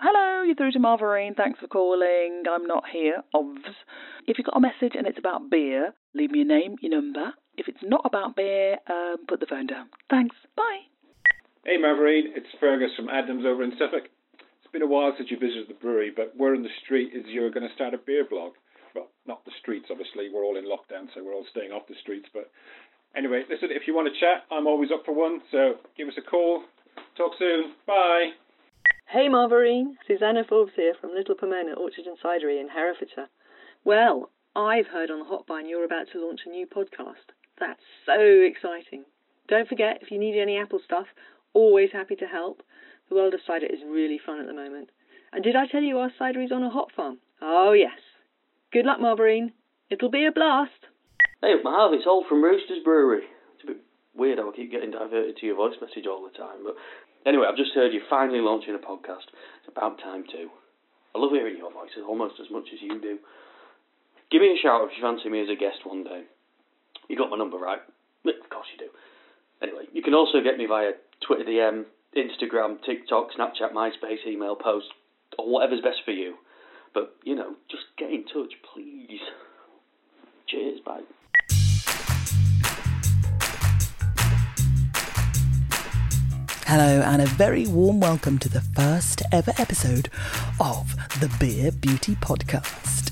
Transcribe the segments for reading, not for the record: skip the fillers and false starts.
hello, you're through to Marverine, thanks for calling, I'm not here, obvs. If you've got a message and it's about beer, leave me your name, your number. If it's not about beer, put the phone down. Thanks, bye. Hey Marverine, it's Fergus from Adams over in Suffolk. It's been a while since you visited the brewery, but word on the street is you're going to start a beer blog. Well, not the streets, obviously, we're all in lockdown, so we're all staying off the streets, but anyway, listen, if you want to chat, I'm always up for one, so give us a call. Talk soon. Bye. Hey Marverine, Susanna Forbes here from Little Pomona Orchard and Cidery in Herefordshire. Well, I've heard on the hotline you're about to launch a new podcast. That's so exciting. Don't forget, if you need any Apple stuff, always happy to help. The world of cider is really fun at the moment. And did I tell you our cidery's on a hop farm? Oh yes. Good luck, Marverine. It'll be a blast. Hey Marv, it's Old from Rooster's Brewery. It's a bit weird how I keep getting diverted to your voice message all the time, but anyway, I've just heard you're finally launching a podcast. It's about time too. I love hearing your voice almost as much as you do. Give me a shout if you fancy me as a guest one day. You got my number, right? Of course you do. Anyway, you can also get me via Twitter DM, Instagram, TikTok, Snapchat, MySpace, email, post, or whatever's best for you. But, you know, just get in touch, please. Cheers, bye. Hello and a very warm welcome to the first ever episode of the Beer Beauty Podcast.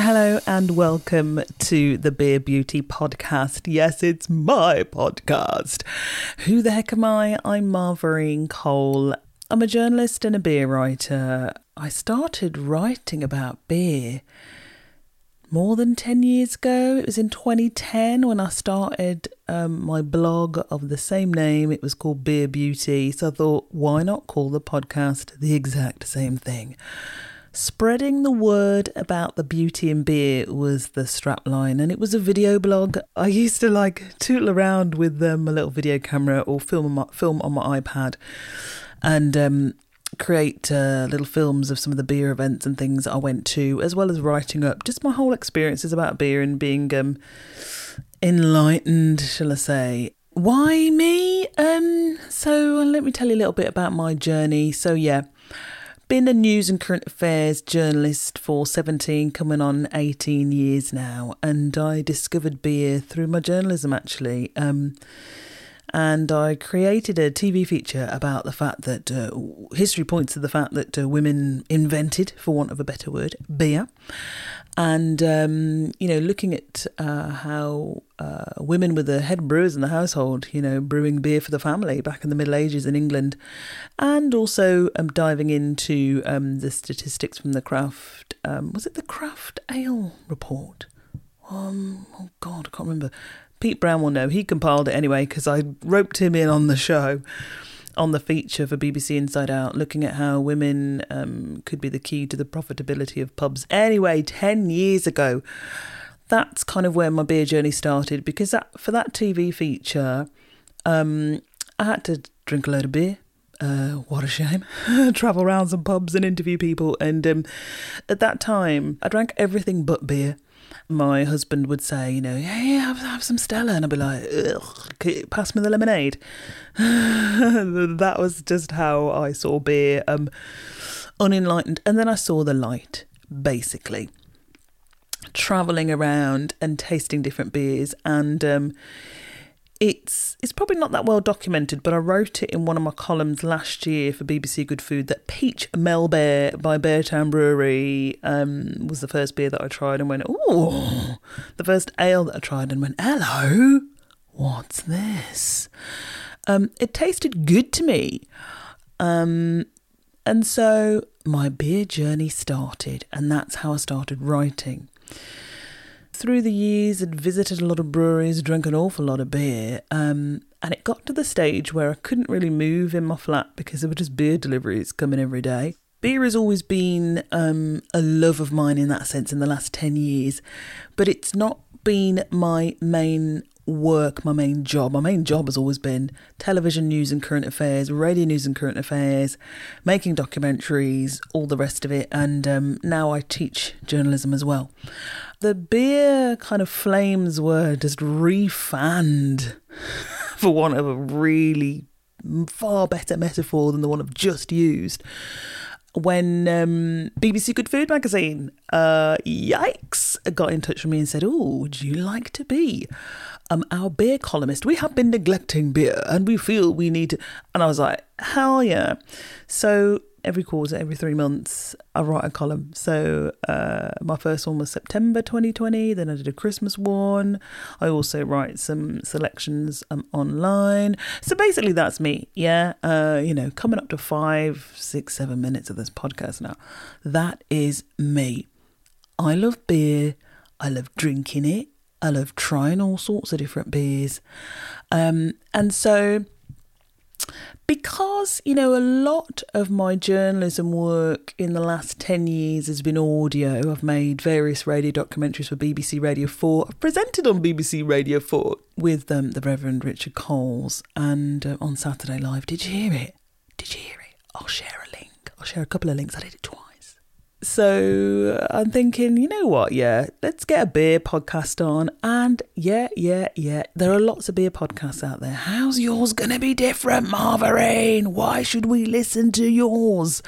Hello and welcome to the Beer Beauty Podcast. Yes, it's my podcast. Who the heck am I? I'm Marverine Cole. I'm a journalist and a beer writer. I started writing about beer more than 10 years ago. It was in 2010 when I started my blog of the same name. It was called Beer Beauty. So I thought, why not call the podcast the exact same thing? Spreading the word about the beauty in beer was the strapline, and it was a video blog. I used to like tootle around with a little video camera or film on my iPad. And create little films of some of the beer events and things I went to, as well as writing up just my whole experiences about beer and being enlightened, shall I say. Why me? So let me tell you a little bit about my journey. So yeah, been a news and current affairs journalist for 17, coming on 18 years now. And I discovered beer through my journalism, actually. And I created a TV feature about the fact that history points to the fact that women invented, for want of a better word, beer. And, you know, looking at how women were the head brewers in the household, you know, brewing beer for the family back in the Middle Ages in England. And also diving into the statistics from the Craft, was it the Craft Ale Report? Oh, God, I can't remember. Pete Brown will know. He compiled it anyway because I roped him in on the show, on the feature for BBC Inside Out, looking at how women could be the key to the profitability of pubs. Anyway, 10 years ago, that's kind of where my beer journey started, because for that TV feature, I had to drink a load of beer. What a shame. Travel around some pubs and interview people. And at that time, I drank everything but beer. My husband would say, you know, hey, have some Stella. And I'd be like, ugh, pass me the lemonade. That was just how I saw beer, unenlightened. And then I saw the light, basically. Travelling around and tasting different beers. And it's probably not that well documented, but I wrote it in one of my columns last year for BBC Good Food that Peach Melbear by Beartown Brewery was the first beer that I tried and went, ooh, the first ale that I tried and went, hello, what's this? It tasted good to me. And so my beer journey started, and that's how I started writing. Through the years, I'd visited a lot of breweries, drank an awful lot of beer, and it got to the stage where I couldn't really move in my flat because there were just beer deliveries coming every day. Beer has always been a love of mine in that sense in the last 10 years, but it's not been my main work, my main job. My main job has always been television news and current affairs, radio news and current affairs, making documentaries, all the rest of it. And now I teach journalism as well. The beer kind of flames were just refanned, for want of a really far better metaphor than the one I've just used, when BBC Good Food magazine, yikes, got in touch with me and said, oh, would you like to be our beer columnist? We have been neglecting beer and we feel we need to. And I was like, hell yeah. So every quarter, every 3 months, I write a column. So my first one was September 2020. Then I did a Christmas one. I also write some selections online. So basically that's me. Yeah. You know, coming up to 5, 6, 7 minutes of this podcast now. That is me. I love beer. I love drinking it. I love trying all sorts of different beers. And so, because, you know, a lot of my journalism work in the last 10 years has been audio. I've made various radio documentaries for BBC Radio 4. I've presented on BBC Radio 4 with the Reverend Richard Coles and on Saturday Live. Did you hear it? Did you hear it? I'll share a link. I'll share a couple of links. I did it twice. So I'm thinking, you know what? Yeah, let's get a beer podcast on. And yeah. There are lots of beer podcasts out there. How's yours going to be different, Marverine? Why should we listen to yours?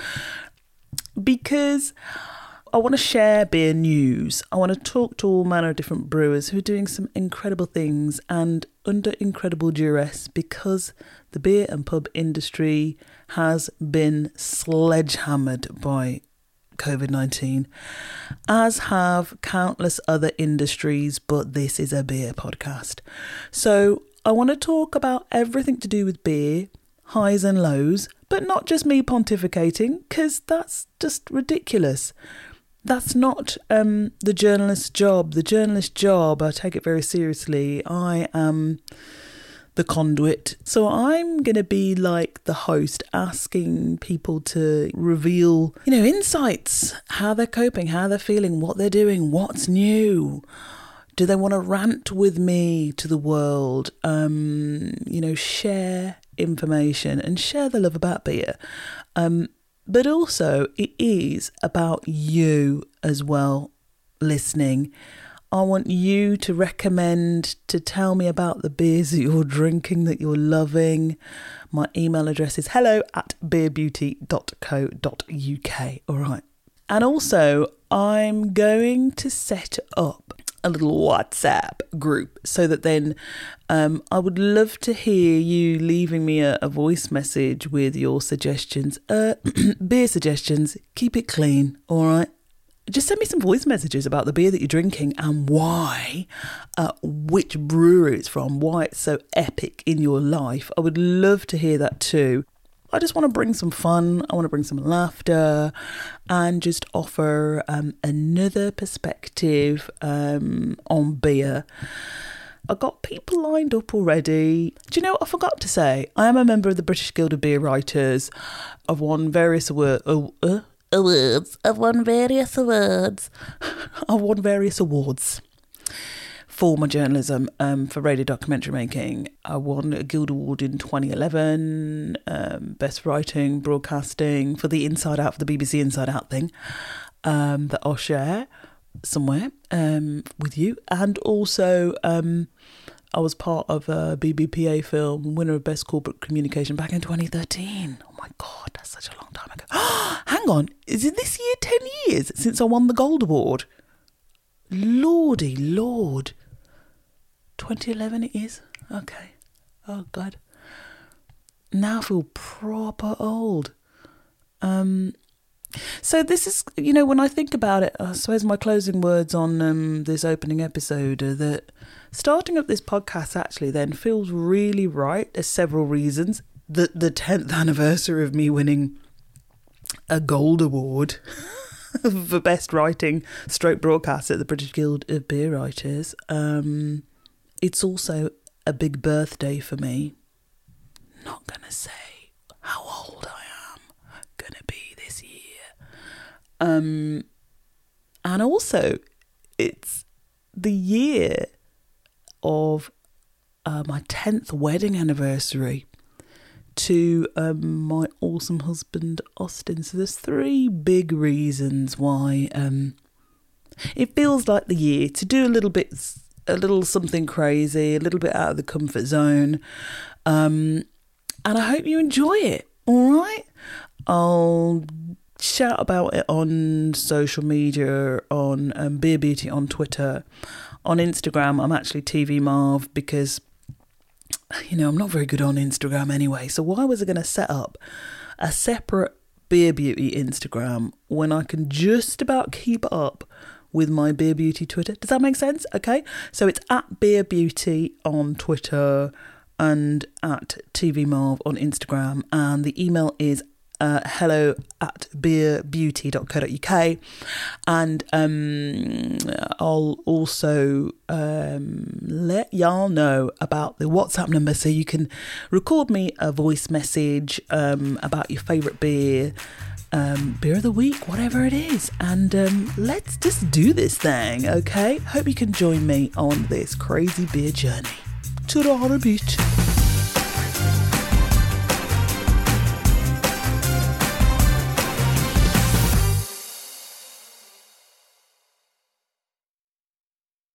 Because I want to share beer news. I want to talk to all manner of different brewers who are doing some incredible things and under incredible duress, because the beer and pub industry has been sledgehammered by COVID-19, as have countless other industries, but this is a beer podcast. So I want to talk about everything to do with beer, highs and lows, but not just me pontificating, because that's just ridiculous. That's not the journalist's job. The journalist's job, I take it very seriously. I am the conduit. So I'm going to be like the host, asking people to reveal, you know, insights, how they're coping, how they're feeling, what they're doing, what's new. Do they want to rant with me to the world? You know, share information and share the love about beer. But also it is about you as well, listening. I want you to recommend, to tell me about the beers that you're drinking, that you're loving. My email address is hello@beerbeauty.co.uk. All right. And also, I'm going to set up a little WhatsApp group so that then I would love to hear you leaving me a voice message with your suggestions, beer suggestions. Keep it clean. All right. Just send me some voice messages about the beer that you're drinking and why, which brewery it's from, why it's so epic in your life. I would love to hear that too. I just want to bring some fun. I want to bring some laughter and just offer another perspective on beer. I got people lined up already. Do you know what I forgot to say? I am a member of the British Guild of Beer Writers. I've won various awards. I've won various awards for my journalism, for radio documentary making. I won a Guild Award in 2011, Best Writing, Broadcasting, for the Inside Out, for the BBC Inside Out thing that I'll share somewhere with you. And also I was part of a BBPA film, winner of Best Corporate Communication back in 2013. Oh my God, that's such a long time ago. Hang on, is it this year 10 years since I won the Gold Award? Lordy Lord. 2011 it is? Okay. Oh God. Now I feel proper old. So this is, you know, when I think about it, I suppose my closing words on this opening episode are that starting up this podcast actually then feels really right. There's several reasons. The 10th anniversary of me winning a Gold Award for Best Writing / Broadcast at the British Guild of Beer Writers. It's also a big birthday for me. Not going to say how old I am going to be this year. And also, it's the year of my 10th wedding anniversary to my awesome husband, Austin. So there's three big reasons why it feels like the year to do a little something crazy, a little bit out of the comfort zone. And I hope you enjoy it, all right? I'll shout about it on social media, on Beer Beauty, on Twitter, on Instagram. I'm actually TV Marv because, you know, I'm not very good on Instagram anyway. So why was I going to set up a separate Beer Beauty Instagram when I can just about keep up with my Beer Beauty Twitter? Does that make sense? Okay. So it's at Beer Beauty on Twitter and at TV Marv on Instagram. And the email is hello@beerbeauty.co.uk, and I'll also let y'all know about the WhatsApp number, so you can record me a voice message about your favourite beer, beer of the week, whatever it is, and let's just do this thing, okay? Hope you can join me on this crazy beer journey. Ta-ra on a beach.